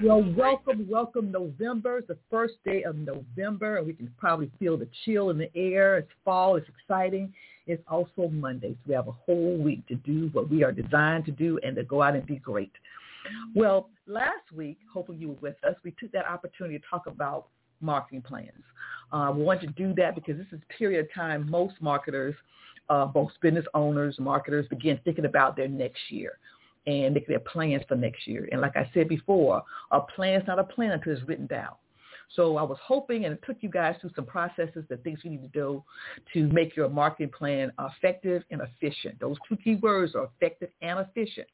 Well, welcome November. It's the first day of November, and we can probably feel the chill in the air. It's fall. It's exciting. It's also Monday, so we have a whole week to do what we are designed to do and to go out and be great. Well, last week, hopefully you were with us, we took that opportunity to talk about marketing plans. We wanted to do that because this is a period of time most marketers, both business owners, marketers, begin thinking about their next year and make their plans for next year. And like I said before, a plan's not a plan until it's written down. So I was hoping, and it took you guys through some processes, the things you need to do to make your marketing plan effective and efficient. Those two key words are effective and efficient.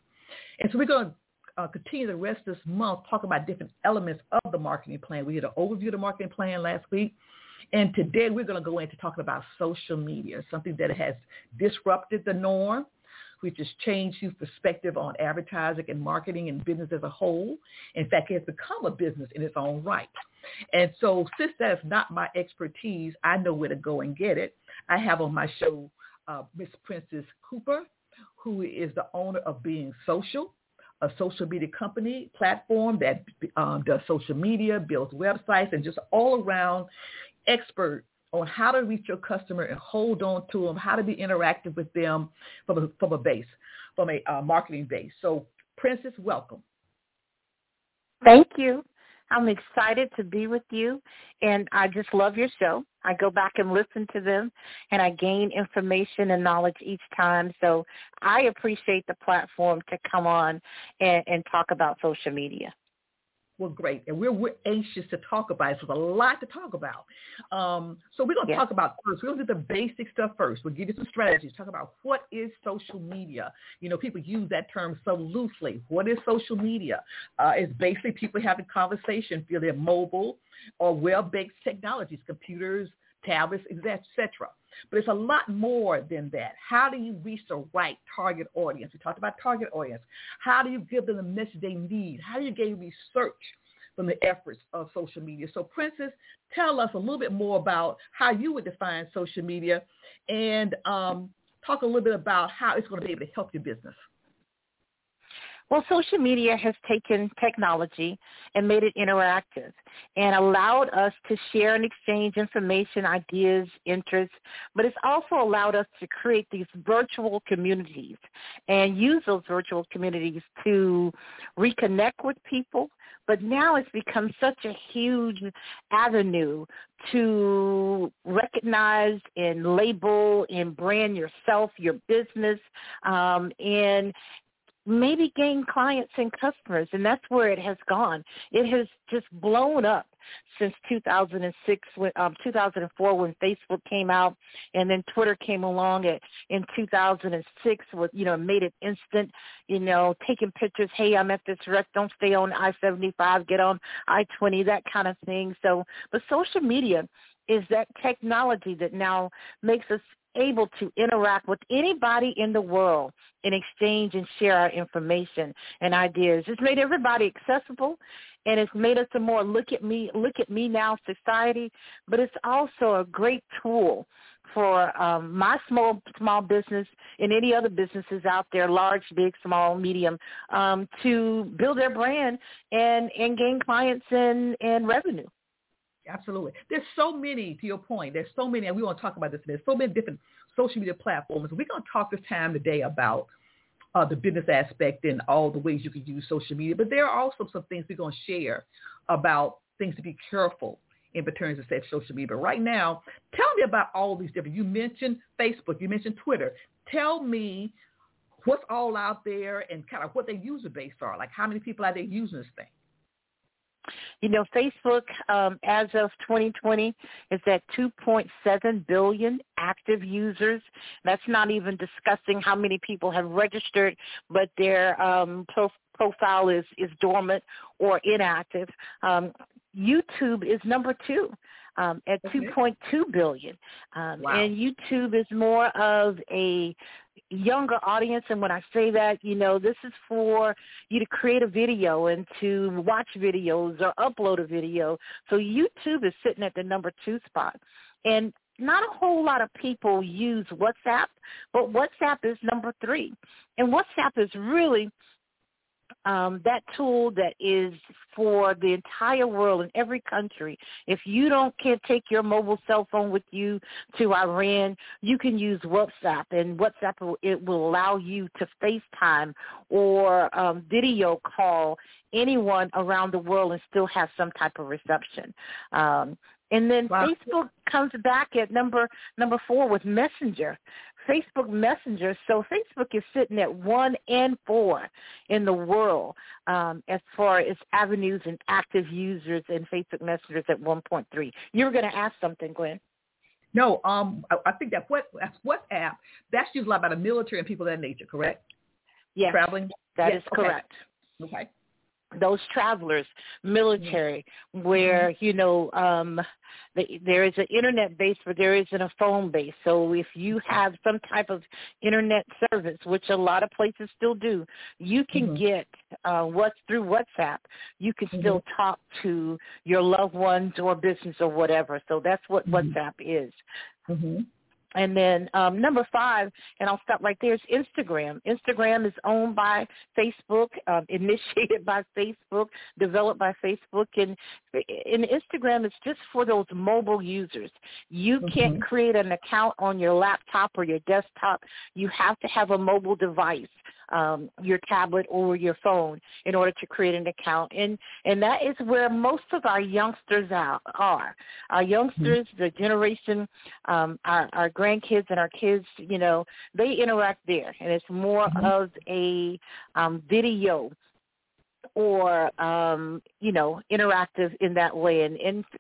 And so we're going to continue the rest of this month talking about different elements of the marketing plan. We did an overview of the marketing plan last week. And today we're going to go into talking about social media, something that has disrupted the norm, which has changed your perspective on advertising and marketing and business as a whole. In fact, it has become a business in its own right. And so since that is not my expertise, I know where to go and get it. I have on my show Miss Princess Cooper, who is the owner of Being Social, a social media company platform that does social media, builds websites, and just all around expert on how to reach your customer and hold on to them, how to be interactive with them from a marketing base. So, Princess, welcome. Thank you. I'm excited to be with you, and I just love your show. I go back and listen to them, and I gain information and knowledge each time. So I appreciate the platform to come on and talk about social media. Well, great. And we're anxious to talk about it. So there's a lot to talk about. So we're going to talk about first. We're going to do the basic stuff first. We'll give you some strategies. Talk about what is social media. You know, people use that term so loosely. What is social media? It's basically people having conversation via their mobile or web-based technologies, computers, tablets, et cetera. But it's a lot more than that. How do you reach the right target audience? We talked about target audience. How do you give them the message they need? How do you gain research from the efforts of social media? So, Princess, tell us a little bit more about how you would define social media and talk a little bit about how it's going to be able to help your business. Well, social media has taken technology and made it interactive and allowed us to share and exchange information, ideas, interests, but it's also allowed us to create these virtual communities and use those virtual communities to reconnect with people. But now it's become such a huge avenue to recognize and label and brand yourself, your business, and maybe gain clients and customers, and that's where it has gone. It has just blown up since 2004 when Facebook came out, and then Twitter came along in 2006 with, you know, made it instant, you know, taking pictures, hey, I'm at this rest, don't stay on I-75, get on I-20, that kind of thing. So, but social media is that technology that now makes us able to interact with anybody in the world and exchange and share our information and ideas. It's made everybody accessible, and it's made us a more look at me now society, but it's also a great tool for my small business and any other businesses out there, large, big, small, medium, to build their brand and gain clients and revenue. Absolutely. There's so many, to your point, there's so many, and we want to talk about this today, there's so many different social media platforms. We're going to talk this time today about the business aspect and all the ways you can use social media, but there are also some things we're going to share about things to be careful in terms of social media. But right now, tell me about all these different, you mentioned Facebook, you mentioned Twitter. Tell me what's all out there and kind of what their user base are, like how many people are they using this thing? You know, Facebook, as of 2020, is at 2.7 billion active users. That's not even discussing how many people have registered, but their profile is dormant or inactive. YouTube is number two at 2.2 billion. And YouTube is more of a younger audience. And when I say that, you know, this is for you to create a video and to watch videos or upload a video. So YouTube is sitting at the number two spot. And not a whole lot of people use WhatsApp, but WhatsApp is number three. And WhatsApp is really that tool that is for the entire world in every country. If you can't take your mobile cell phone with you to Iran, you can use WhatsApp, and WhatsApp will allow you to FaceTime or video call anyone around the world and still have some type of reception. And then Facebook comes back at number four with Messenger, Facebook Messenger. So Facebook is sitting at 1 and 4 in the world as far as avenues and active users, and Facebook Messenger is at 1.3. You were going to ask something, Gwen. No, I think that WhatsApp, that's used a lot by the military and people of that nature, correct? Yes. Traveling? That is correct. Okay. Those travelers, military, where, you know, there is an Internet base, but there isn't a phone base. So if you have some type of Internet service, which a lot of places still do, you can get through WhatsApp, you can still talk to your loved ones or business or whatever. So that's what WhatsApp is. Mm-hmm. And then number five, and I'll stop right there, is Instagram. Instagram is owned by Facebook, initiated by Facebook, developed by Facebook. And Instagram is just for those mobile users. You can't create an account on your laptop or your desktop. You have to have a mobile device, your tablet or your phone, in order to create an account. And that is where most of our youngsters are. Our youngsters, the generation, our grandkids and our kids, you know, they interact there, and it's more of a video or, you know, interactive in that way. And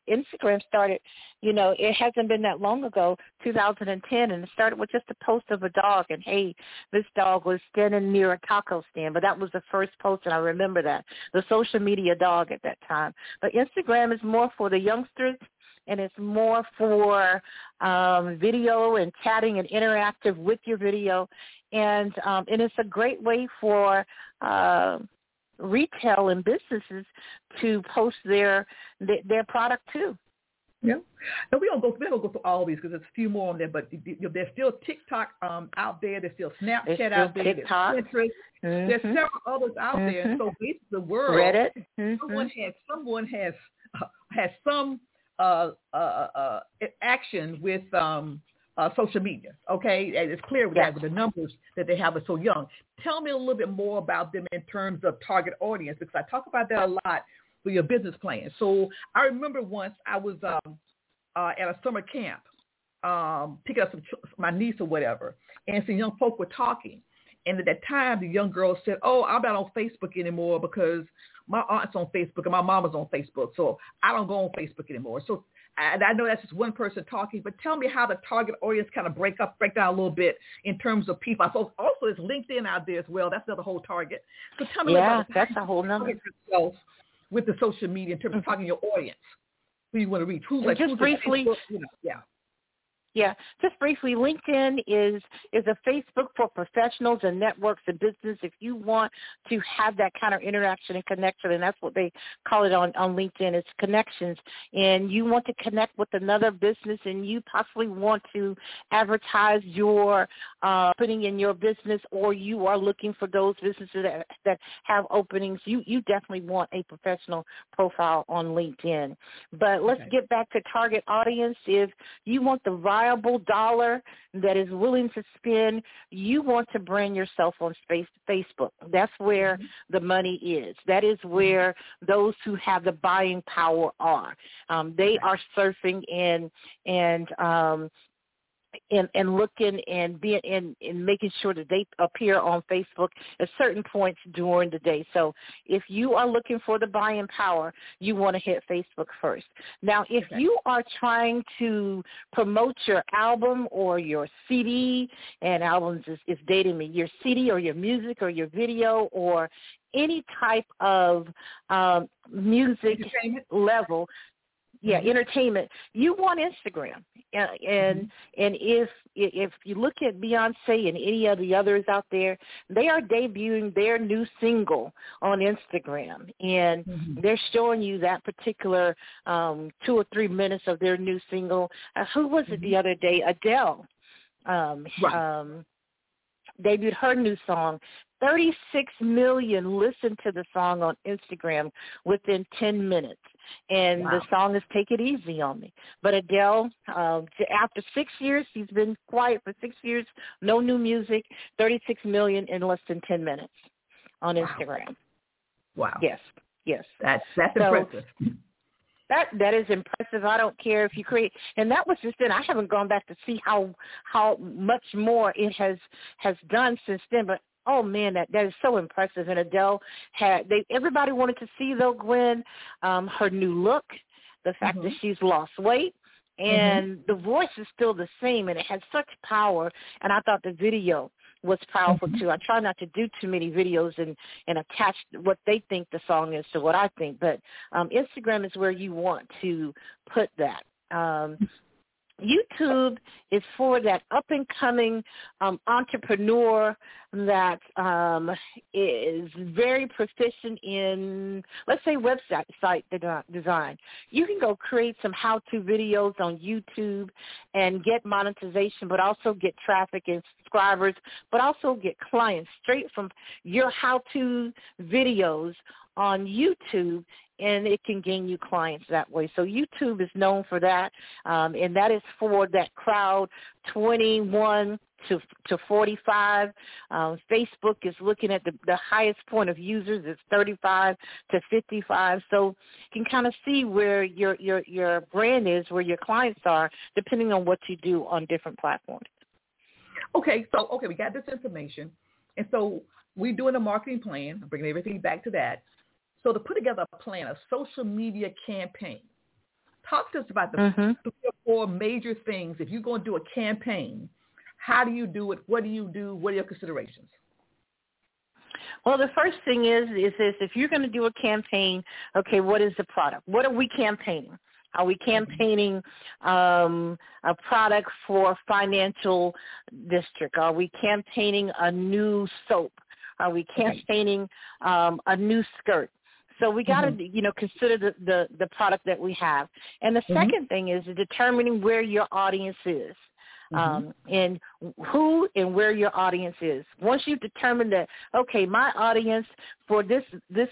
Instagram started, you know, it hasn't been that long ago, 2010, and it started with just a post of a dog, and, hey, this dog was standing near a taco stand, but that was the first post, and I remember that, the social media dog at that time. But Instagram is more for the youngsters, and it's more for video and chatting and interactive with your video. And it's a great way for retail and businesses to post their product too. Yeah. And we don't go through all these because there's a few more on there, but there's still TikTok out there. There's still Snapchat out there. TikTok. There's Pinterest. There's several others out there. So basically the world, Reddit. Someone has some action with social media, okay? And it's clear with that, with the numbers that they have are so young. Tell me a little bit more about them in terms of target audience, because I talk about that a lot for your business plan. So I remember once I was at a summer camp picking up my niece or whatever, and some young folk were talking. And at that time, the young girl said, "Oh, I'm not on Facebook anymore because my aunt's on Facebook and my mama's on Facebook, so I don't go on Facebook anymore." So, and I know that's just one person talking, but tell me how the target audience kind of break down a little bit in terms of people. I suppose also there's LinkedIn out there as well. That's another whole target. So tell me about that's a whole number with the social media in terms of talking to your audience, who you want to reach, who's like just briefly, you know, Yeah, just briefly, LinkedIn is a Facebook for professionals and networks and business. If you want to have that kind of interaction and connection, and that's what they call it on LinkedIn, it's connections. And you want to connect with another business, and you possibly want to advertise your putting in your business, or you are looking for those businesses that have openings. You definitely want a professional profile on LinkedIn. But let's get back to target audience. If you want the dollar that is willing to spend, you want to brand yourself on Facebook. That's where the money is. That is where those who have the buying power are. They are surfing and looking and being and making sure that they appear on Facebook at certain points during the day. So if you are looking for the buying power, you want to hit Facebook first. Now, if you are trying to promote your album or your CD, and albums is dating me, your CD or your music or your video or any type of music level, entertainment, you want Instagram. And if you look at Beyonce and any of the others out there, they are debuting their new single on Instagram, and they're showing you that particular 2 or 3 minutes of their new single. Who was it the other day? Adele debuted her new song. 36 million listened to the song on Instagram within 10 minutes. And the song is Take It Easy on Me. But Adele, after 6 years, she's been quiet for 6 years, no new music, 36 million in less than 10 minutes on Instagram. Wow. Yes. That's impressive. That is impressive. I don't care if you create, and that was just then. I haven't gone back to see how much more it has done since then, but oh man, that is so impressive. And Adele everybody wanted to see though, Gwen, her new look, the fact that she's lost weight, and the voice is still the same, and it has such power. And I thought the video was powerful too. I try not to do too many videos and attach what they think the song is to what I think, but Instagram is where you want to put that. YouTube is for that up-and-coming entrepreneur that is very proficient in, let's say, website design. You can go create some how-to videos on YouTube and get monetization, but also get traffic and subscribers, but also get clients straight from your how-to videos on YouTube, and it can gain you clients that way. So YouTube is known for that, and that is for that crowd 21 to 45. Facebook is looking at the highest point of users is 35 to 55. So you can kind of see where your brand is, where your clients are, depending on what you do on different platforms. Okay, we got this information, and so we're doing a marketing plan. I'm bringing everything back to that. So to put together a plan, a social media campaign, talk to us about the 3 or 4 major things. If you're going to do a campaign, how do you do it? What do you do? What are your considerations? Well, the first thing is if you're going to do a campaign, okay, what is the product? What are we campaigning? Are we campaigning a product for financial district? Are we campaigning a new soap? Are we campaigning a new skirt? So we got to, consider the product that we have. And the second thing is determining where your audience is and who and where your audience is. Once you've determined that, okay, my audience for this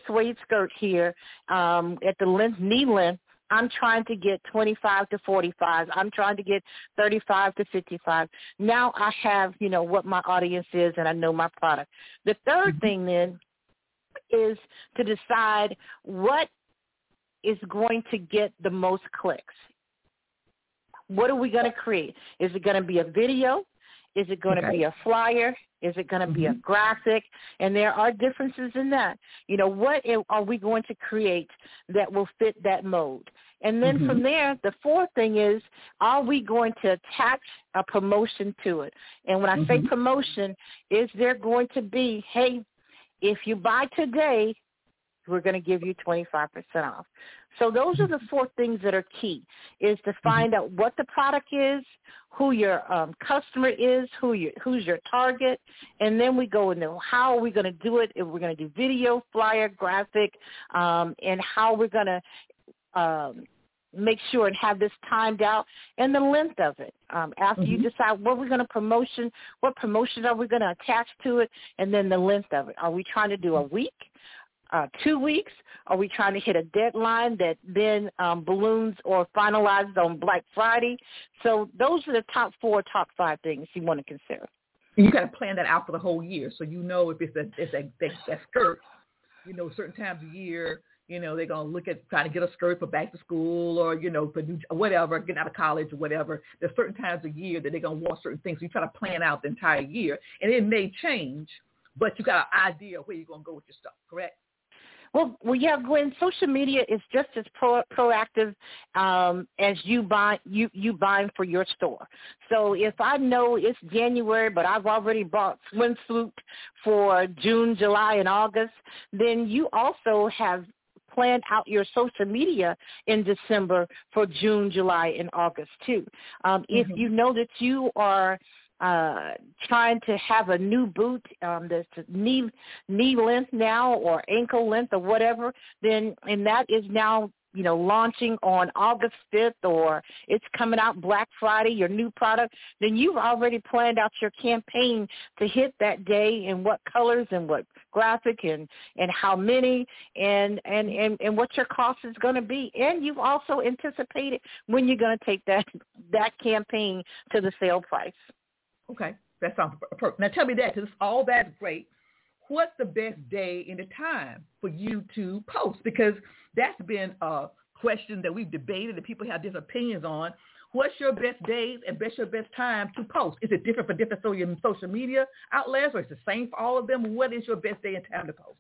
suede skirt here at the knee length, I'm trying to get 25 to 45. I'm trying to get 35 to 55. Now I have, what my audience is, and I know my product. The third thing then is to decide what is going to get the most clicks. What are we going to create? Is it going to be a video? Is it going to be a flyer? Is it going to be a graphic? And there are differences in that. What are we going to create that will fit that mode? And then from there, the fourth thing is, are we going to attach a promotion to it? And when I say promotion, is there going to be, hey, if you buy today, we're going to give you 25% off. So those are the 4 things that are key, is to find out what the product is, who your customer is, who's your target, and then we go into how are we going to do it, if we're going to do video, flyer, graphic, and how we're going to make sure and have this timed out, and the length of it. After you decide what promotion are we going to attach to it, and then the length of it. Are we trying to do a week? 2 weeks? Are we trying to hit a deadline that then balloons or finalizes on Black Friday? So those are the top 4, top 5 things you want to consider. You got to plan that out for the whole year, so if it's a skirt, certain times a year, they're gonna look at trying to get a skirt for back to school or for whatever, getting out of college or whatever. There's certain times a year that they're gonna want certain things. So you try to plan out the entire year, and it may change, but you got an idea of where you're gonna go with your stuff, correct? Well, yeah, Gwen, social media is just as proactive as you buying for your store. So if I know it's January, but I've already bought swimsuit for June, July, and August, then you also have planned out your social media in December for June, July, and August, too. If you know that you are trying to have a new boot that's knee length now or ankle length or whatever, then and that is now, you know, launching on August 5th or it's coming out Black Friday, your new product, then you've already planned out your campaign to hit that day and what colors and what graphic and how many and what your cost is going to be. And you've also anticipated when you're going to take that campaign to the sale price. Okay, that sounds perfect. Now tell me that, because all that's great. What's the best day and the time for you to post? Because that's been a question that we've debated and people have different opinions on. What's your best days and your best time to post? Is it different for different social media outlets, or is it the same for all of them? What is your best day and time to post?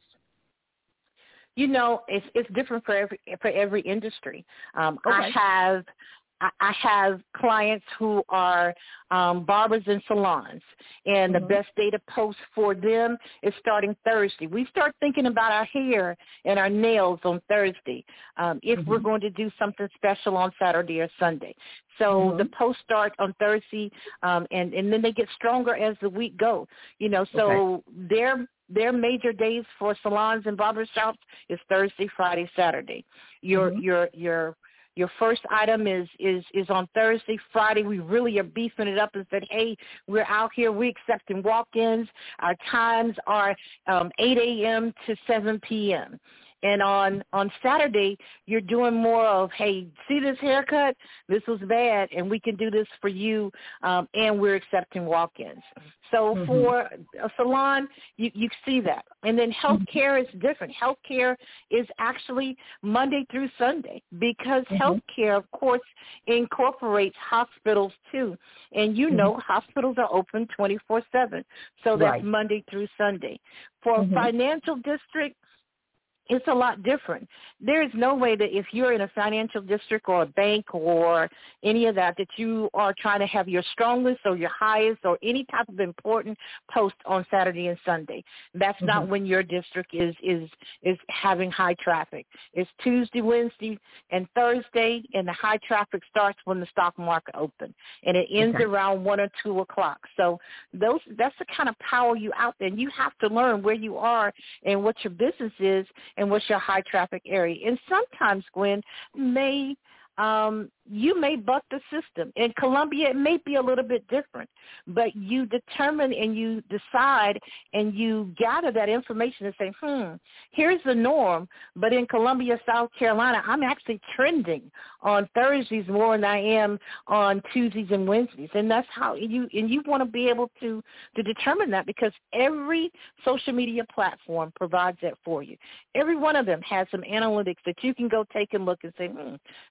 You know, it's different for every industry. Okay. I have clients who are barbers and salons, and the best day to post for them is starting Thursday. We start thinking about our hair and our nails on Thursday if we're going to do something special on Saturday or Sunday. So the posts start on Thursday, and then they get stronger as the week goes. You know, so their major days for salons and barber shops is Thursday, Friday, Saturday. Your first item is on Thursday. Friday, we really are beefing it up and said, hey, we're out here. We're accepting walk-ins. Our times are 8 a.m. to 7 p.m. And on Saturday, you're doing more of, hey, see this haircut? This was bad, and we can do this for you, and we're accepting walk-ins. So for a salon, you see that. And then healthcare is different. Healthcare is actually Monday through Sunday because healthcare, of course, incorporates hospitals too. And you know hospitals are open 24/7, so that's Monday through Sunday. For financial district, it's a lot different. There is no way that if you're in a financial district or a bank or any of that you are trying to have your strongest or your highest or any type of important post on Saturday and Sunday. That's not when your district is having high traffic. It's Tuesday, Wednesday, and Thursday, and the high traffic starts when the stock market opens, and it ends around 1 or 2 o'clock. So that's the kind of power you out there, and you have to learn where you are and what your business is and what's your high traffic area. And sometimes, Gwen, you may buck the system. In Columbia, it may be a little bit different, but you determine and you decide and you gather that information and say, here's the norm, but in Columbia, South Carolina, I'm actually trending on Thursdays more than I am on Tuesdays and Wednesdays. And that's how you want to be able to determine that, because every social media platform provides that for you. Every one of them has some analytics that you can go take and look and say,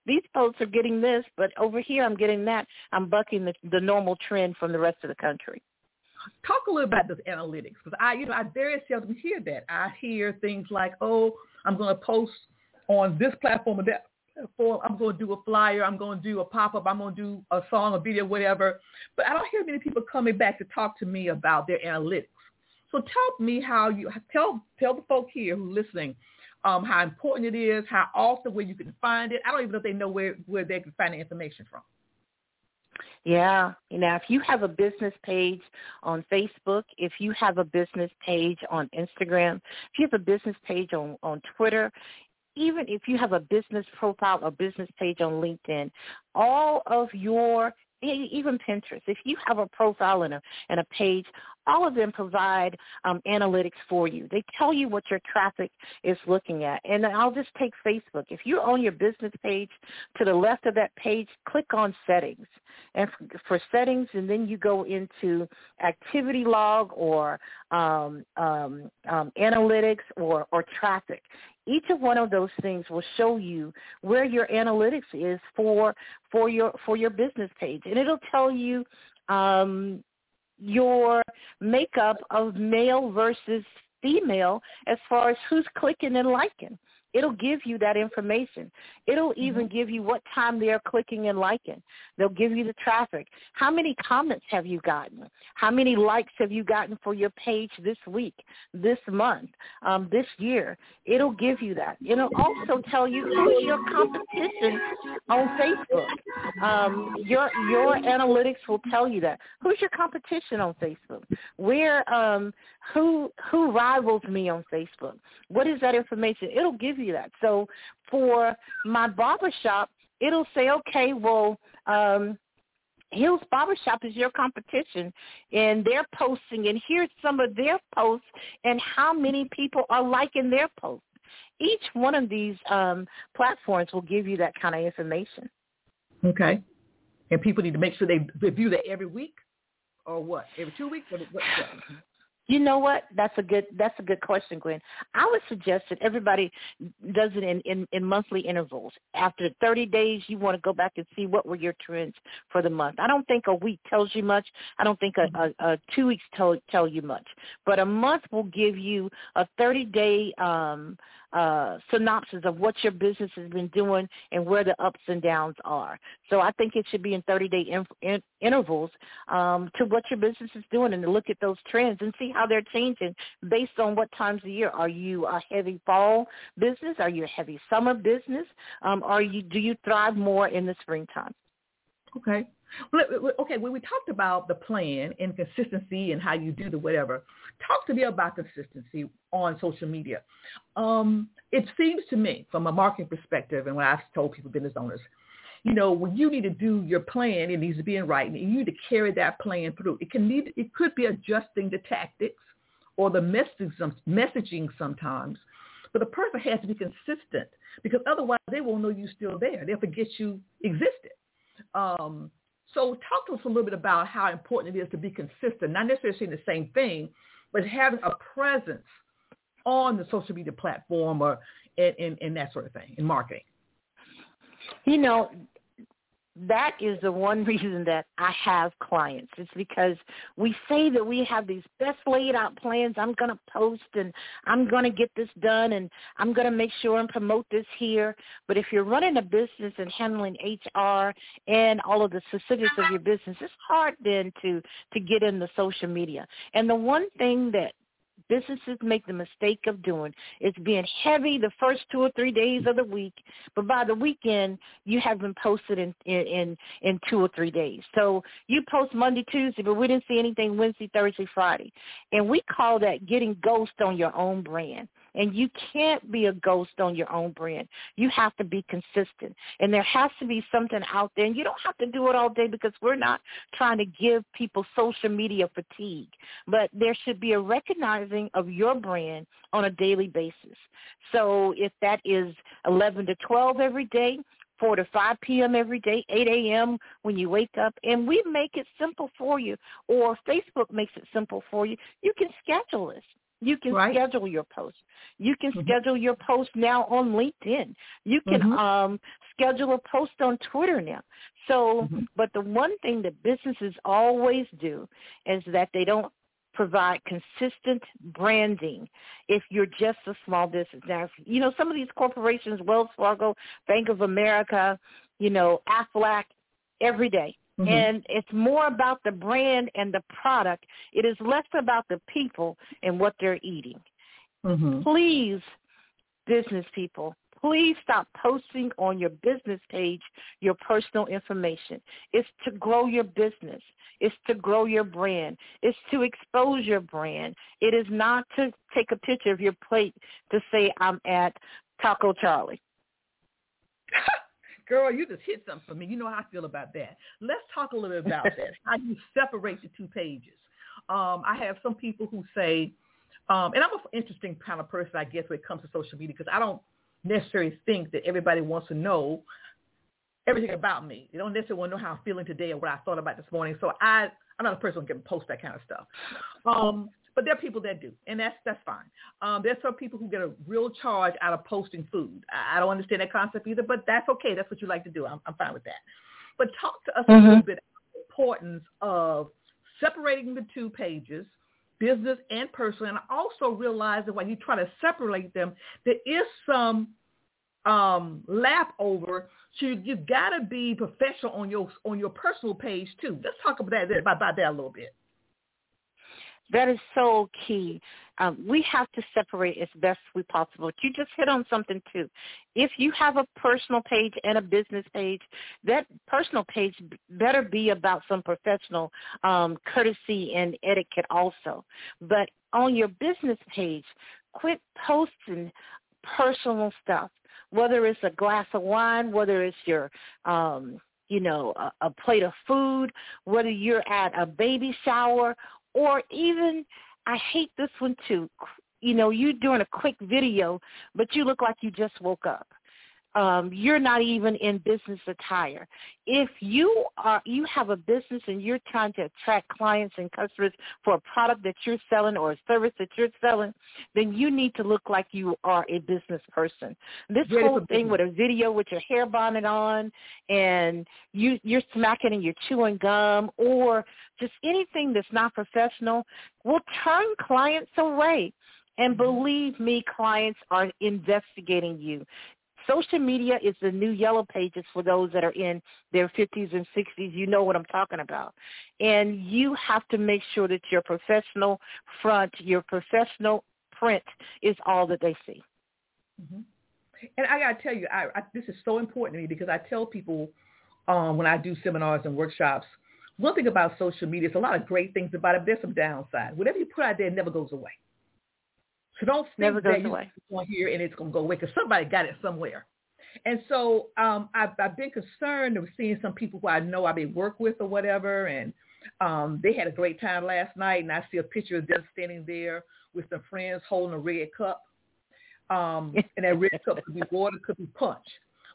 these folks are getting this, but over here I'm getting that. I'm bucking the normal trend from the rest of the country. Talk a little about those analytics, because I very seldom hear that. I hear things like, oh, I'm going to post on this platform or that platform. I'm going to do a flyer. I'm going to do a pop-up. I'm going to do a song, a video, whatever. But I don't hear many people coming back to talk to me about their analytics. So tell me how you tell the folk here who are listening, how important it is, how often, where you can find it. I don't even know if they know where they can find the information from. Yeah. You know, if you have a business page on Facebook, if you have a business page on Instagram, if you have a business page on Twitter, even if you have a business profile or business page on LinkedIn, all of your, even Pinterest, if you have a profile and a page, all of them provide analytics for you. They tell you what your traffic is looking at. And I'll just take Facebook. If you're on your business page, to the left of that page, click on settings. And for settings, and then you go into activity log or analytics or traffic. Each of one of those things will show you where your analytics is for your business page. And it'll tell you your makeup of male versus email as far as who's clicking and liking. It'll give you that information. It'll even give you what time they're clicking and liking. They'll give you the traffic. How many comments have you gotten? How many likes have you gotten for your page this week, this month, this year? It'll give you that. It'll also tell you who's your competition on Facebook. Your analytics will tell you that. Who's your competition on Facebook? Where who rivals me on Facebook? What is that information? It'll give you that. So for my barbershop, it'll say, okay, well, Hill's Barbershop is your competition, and they're posting, and here's some of their posts and how many people are liking their posts. Each one of these platforms will give you that kind of information. Okay. And people need to make sure they review that every week or what? Every 2 weeks? What? You know what? That's a good question, Gwen. I would suggest that everybody does it in monthly intervals. After 30 days, you want to go back and see what were your trends for the month. I don't think a week tells you much. I don't think a 2 weeks tell you much. But a month will give you a 30-day synopsis of what your business has been doing and where the ups and downs are. So I think it should be in 30-day intervals to what your business is doing, and to look at those trends and see how they're changing based on what times of year. Are you a heavy fall business? Are you a heavy summer business? Do you thrive more in the springtime? Okay. Okay, when we talked about the plan and consistency and how you do the whatever, talk to me about consistency on social media. It seems to me, from a marketing perspective, and when I've told people, business owners, you know, when you need to do your plan, it needs to be in writing, and you need to carry that plan through. It could be adjusting the tactics or the messaging sometimes, but the person has to be consistent, because otherwise they won't know you're still there. They'll forget you existed. So talk to us a little bit about how important it is to be consistent, not necessarily saying the same thing, but having a presence on the social media platform or in that sort of thing, in marketing. You know, that is the one reason that I have clients. It's because we say that we have these best laid out plans. I'm going to post, and I'm going to get this done, and I'm going to make sure and promote this here. But if you're running a business and handling HR and all of the specifics of your business, it's hard then to get in the social media. And the one thing that businesses make the mistake of doing is being heavy the first 2 or 3 days of the week, but by the weekend you haven't posted in 2 or 3 days. So you post Monday, Tuesday, but we didn't see anything Wednesday, Thursday, Friday. And we call that getting ghost on your own brand. And you can't be a ghost on your own brand. You have to be consistent. And there has to be something out there. And you don't have to do it all day, because we're not trying to give people social media fatigue. But there should be a recognizing of your brand on a daily basis. So if that is 11 to 12 every day, 4 to 5 p.m. every day, 8 a.m. when you wake up. And we make it simple for you, or Facebook makes it simple for you. You can schedule this. You can schedule your post. You can schedule your post now on LinkedIn. You can schedule a post on Twitter now. So, but the one thing that businesses always do is that they don't provide consistent branding if you're just a small business. Now, if, you know, some of these corporations, Wells Fargo, Bank of America, you know, Aflac, every day. And it's more about the brand and the product. It is less about the people and what they're eating. Please, business people, please stop posting on your business page your personal information. It's to grow your business. It's to grow your brand. It's to expose your brand. It is not to take a picture of your plate to say, I'm at Taco Charlie. Girl, you just hit something for me. You know how I feel about that. Let's talk a little bit about that, how you separate the two pages. I have some people who say, and I'm an interesting kind of person, I guess, when it comes to social media, because I don't necessarily think that everybody wants to know everything about me. They don't necessarily want to know how I'm feeling today or what I thought about this morning. So I'm not a person who can post that kind of stuff. But there are people that do, and that's fine. There's some people who get a real charge out of posting food. I don't understand that concept either, but that's okay. That's what you like to do. I'm fine with that. But talk to us a little bit about the importance of separating the two pages business and personal. And I also realize that when you try to separate them, there is some lap over. So you gotta be professional on your personal page too. Let's talk about that a little bit. That is so key. We have to separate as best we possible. You just hit on something, too. If you have a personal page and a business page, that personal page better be about some professional courtesy and etiquette also. But on your business page, quit posting personal stuff, whether it's a glass of wine, whether it's your a plate of food, whether you're at a baby shower, or even, I hate this one too, you're doing a quick video, but you look like you just woke up. You're not even in business attire. If you have a business and you're trying to attract clients and customers for a product that you're selling or a service that you're selling, then you need to look like you are a business person. This whole thing with a video with your hair bonnet on and you're smacking and you're chewing gum or just anything that's not professional will turn clients away. And believe me, clients are investigating you. Social media is the new yellow pages for those that are in their 50s and 60s. You know what I'm talking about. And you have to make sure that your professional front, your professional print is all that they see. Mm-hmm. And I got to tell you, I this is so important to me because I tell people when I do seminars and workshops, one thing about social media, there's a lot of great things about it, but there's some downside. Whatever you put out there, it never goes away. So don't think that you're going here and it's going to go away because somebody got it somewhere. And so I've been concerned of seeing some people who I know I may work with or whatever, and they had a great time last night, and I see a picture of them standing there with their friends holding a red cup. And that red cup could be water, could be punch.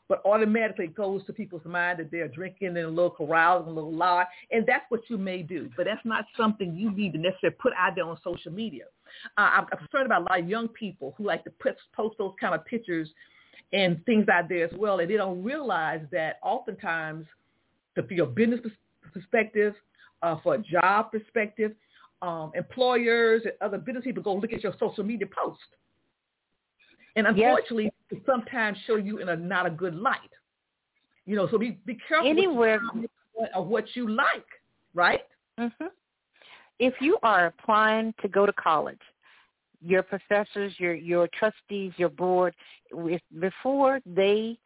But automatically it goes to people's mind that they're drinking and a little carousing, a little lie, and that's what you may do. But that's not something you need to necessarily put out there on social media. I'm concerned about a lot of young people who like to post those kind of pictures and things out there as well, and they don't realize that oftentimes for your business perspective, for a job perspective, employers and other business people go look at your social media post. And unfortunately, yes, sometimes show you in a not a good light. So be careful anywhere of what you like, right? Mm-hmm. If you are applying to go to college, your professors, your trustees, your board, before they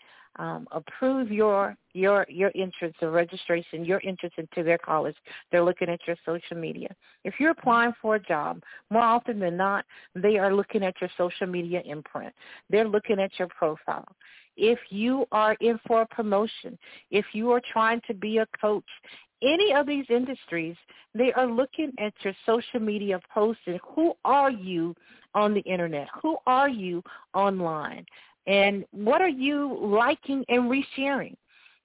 approve your entrance or registration, your entrance into their college, they're looking at your social media. If you're applying for a job, more often than not, they are looking at your social media imprint. They're looking at your profile. If you are in for a promotion, if you are trying to be a coach, any of these industries, they are looking at your social media posts and who are you on the internet? Who are you online? And what are you liking and resharing?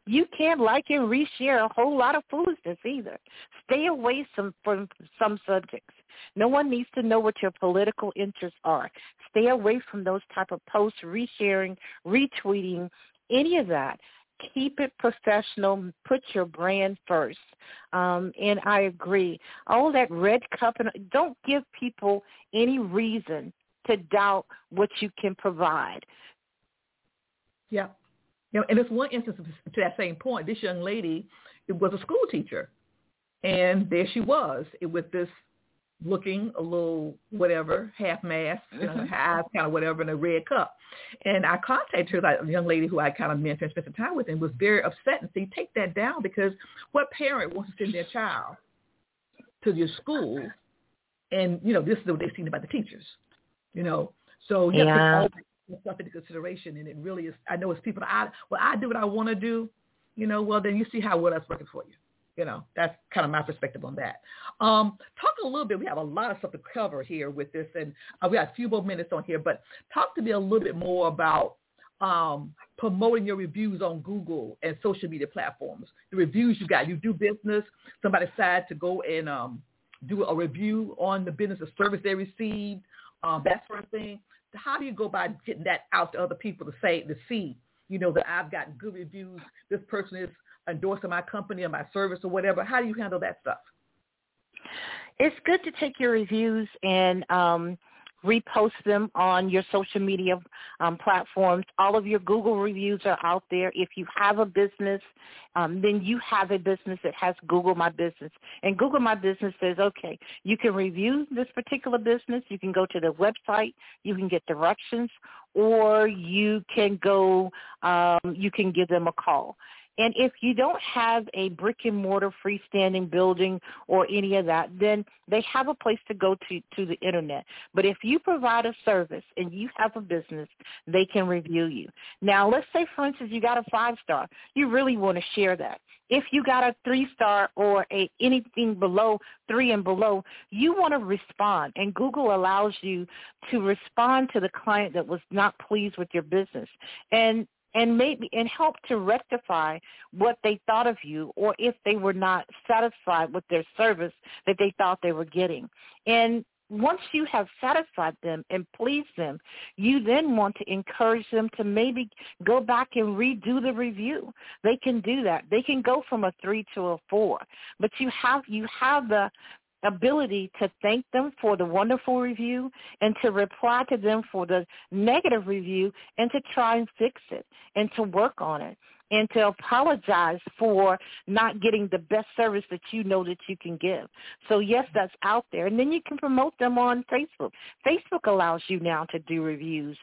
You can't like and reshare a whole lot of foolishness either. Stay away from some subjects. No one needs to know what your political interests are. Stay away from those type of posts, resharing, retweeting, any of that. Keep it professional. Put your brand first. And I agree. All that red cup, and don't give people any reason to doubt what you can provide. Yeah. And there's one instance to that same point. This young lady, it was a school teacher, and there she was with this looking a little whatever, half mask, eyes kind of whatever, in a red cup. And I contacted her, like a young lady who I kind of mentored and spent some time with, and was very upset and said, take that down, because what parent wants to send their child to your school? And, this is what they've seen about the teachers, So you have to stuff into consideration, and it really is. I know it's people. I do what I want to do, Well, then you see how well that's working for you. That's kind of my perspective on that. Talk a little bit. We have a lot of stuff to cover here with this, and we got a few more minutes on here. But talk to me a little bit more about promoting your reviews on Google and social media platforms. The reviews you got. You do business. Somebody decides to go and do a review on the business or service they received. That sort of thing. How do you go about getting that out to other people to see, that I've got good reviews, this person is endorsing my company or my service or whatever? How do you handle that stuff? It's good to take your reviews and repost them on your social media platforms. All of your Google reviews are out there. If you have a business, then you have a business that has Google My Business. And Google My Business says, okay, you can review this particular business. You can go to the website. You can get directions, or you can go, you can give them a call. And if you don't have a brick-and-mortar freestanding building or any of that, then they have a place to go to the Internet. But if you provide a service and you have a business, they can review you. Now, let's say, for instance, you got a 5-star. You really want to share that. If you got a 3-star or anything below 3 and below, you want to respond. And Google allows you to respond to the client that was not pleased with your business. And help to rectify what they thought of you, or if they were not satisfied with their service that they thought they were getting. And once you have satisfied them and pleased them, you then want to encourage them to maybe go back and redo the review. They can do that. They can go from a 3 to a 4. But you have the ability to thank them for the wonderful review and to reply to them for the negative review and to try and fix it and to work on it and to apologize for not getting the best service that you know that you can give. So, yes, that's out there. And then you can promote them on Facebook. Facebook allows you now to do reviews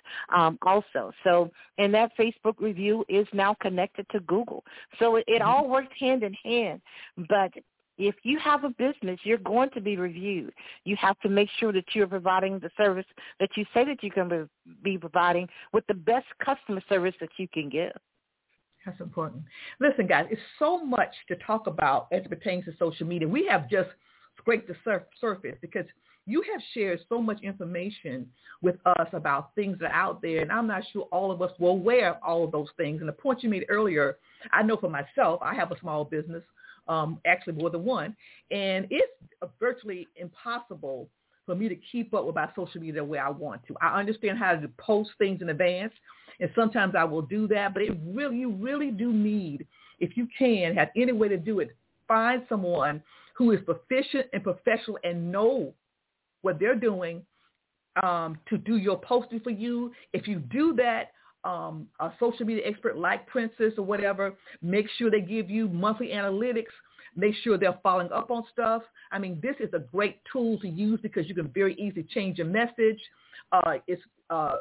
also. So, and that Facebook review is now connected to Google. So it all works hand in hand. But if you have a business, you're going to be reviewed. You have to make sure that you're providing the service that you say that you can be providing with the best customer service that you can give. That's important. Listen, guys, it's so much to talk about as it pertains to social media. We have just scraped the surface because you have shared so much information with us about things that are out there, and I'm not sure all of us were aware of all of those things. And the point you made earlier, I know for myself, I have a small business. Actually more than one, and it's virtually impossible for me to keep up with my social media the way I want to. I understand how to post things in advance, and sometimes I will do that, but you really do need, if you can, have any way to do it, find someone who is proficient and professional and know what they're doing to do your posting for you. If you do that, a social media expert like Princess or whatever, make sure they give you monthly analytics, make sure they're following up on stuff. I mean, this is a great tool to use because you can very easily change your message. It's not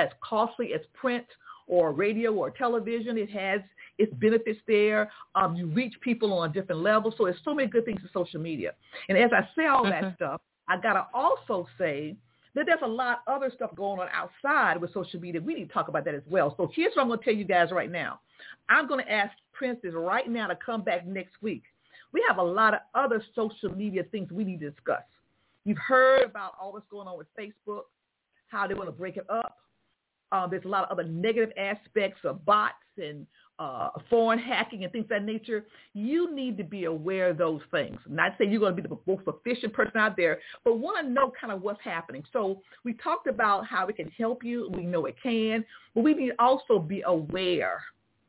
as costly as print or radio or television. It has its benefits there. You reach people on different levels. So there's so many good things in social media. And as I say all that stuff, I got to also say, there's a lot of other stuff going on outside with social media. We need to talk about that as well. So here's what I'm going to tell you guys right now. I'm going to ask Princess right now to come back next week. We have a lot of other social media things we need to discuss. You've heard about all that's going on with Facebook, how they want to break it up. There's a lot of other negative aspects of bots and foreign hacking and things of that nature. You need to be aware of those things. I'm not saying you're going to be the most efficient person out there, but want to know kind of what's happening. So we talked about how it can help you. We know it can, but we need to also be aware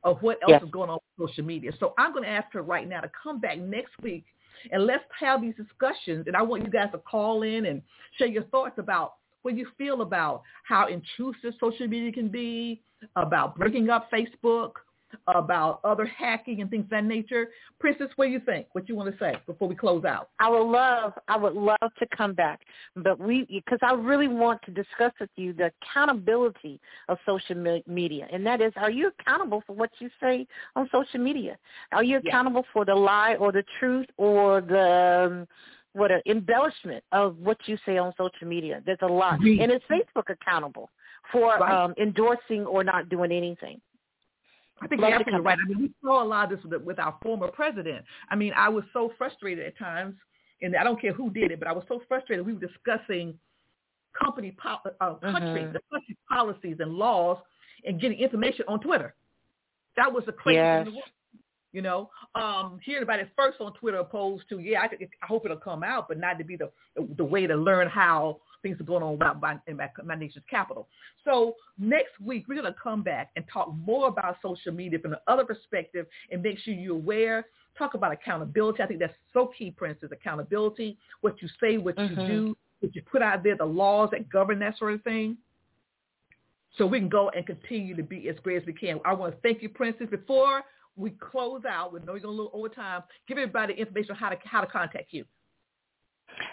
of what else is going on with social media. So I'm going to ask her right now to come back next week and let's have these discussions. And I want you guys to call in and share your thoughts about what you feel about how intrusive social media can be, about breaking up Facebook, about other hacking and things of that nature. Princess, what do you think? What you want to say before we close out? I would love to come back, because I really want to discuss with you the accountability of social media, and that is, are you accountable for what you say on social media? Are you accountable for the lie or the truth or the embellishment of what you say on social media? There's a lot, and is Facebook accountable for endorsing or not doing anything? I think you're absolutely right. I mean, we saw a lot of this with our former president. I mean, I was so frustrated at times, and I don't care who did it, but I was so frustrated. We were discussing country policies and laws and getting information on Twitter. That was the craziest thing in the world. You know, hearing about it first on Twitter opposed to, I hope it'll come out, but not to be the way to learn how things that are going on in my nation's capital. So next week, we're going to come back and talk more about social media from another perspective and make sure you're aware. Talk about accountability. I think that's so key, Princess, accountability, what you say, what you do, what you put out there, the laws that govern that sort of thing. So we can go and continue to be as great as we can. I want to thank you, Princess. Before we close out, we know you're going a little over time, give everybody information on how to contact you.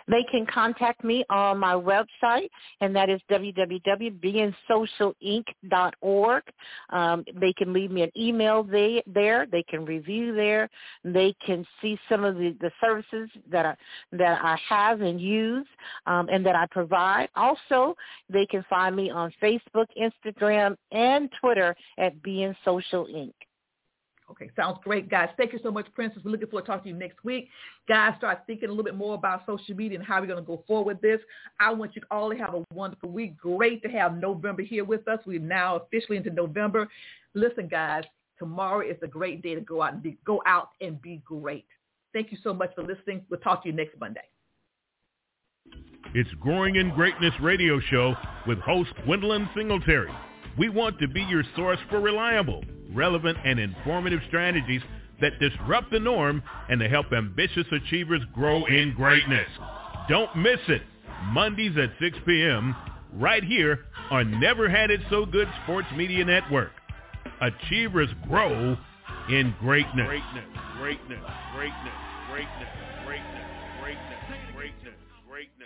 They can contact me on my website, and that is www.beingsocialinc.org. They can leave me an email there. They can review there. They can see some of the services that I have and use and that I provide. Also, they can find me on Facebook, Instagram, and Twitter at Being Social Inc. Okay, sounds great, guys. Thank you so much, Princess. We're looking forward to talking to you next week. Guys, start thinking a little bit more about social media and how we're going to go forward with this. I want you all to have a wonderful week. Great to have November here with us. We're now officially into November. Listen, guys, tomorrow is a great day to go out and be great. Thank you so much for listening. We'll talk to you next Monday. It's Growing in Greatness Radio Show with host Gwendolyn Singletary. We want to be your source for reliable, relevant, and informative strategies that disrupt the norm and to help ambitious achievers grow in greatness. Don't miss it, Mondays at 6 p.m. right here on Never Had It So Good Sports Media Network. Achievers grow in greatness. Greatness, greatness, greatness, greatness, greatness, greatness, greatness, greatness.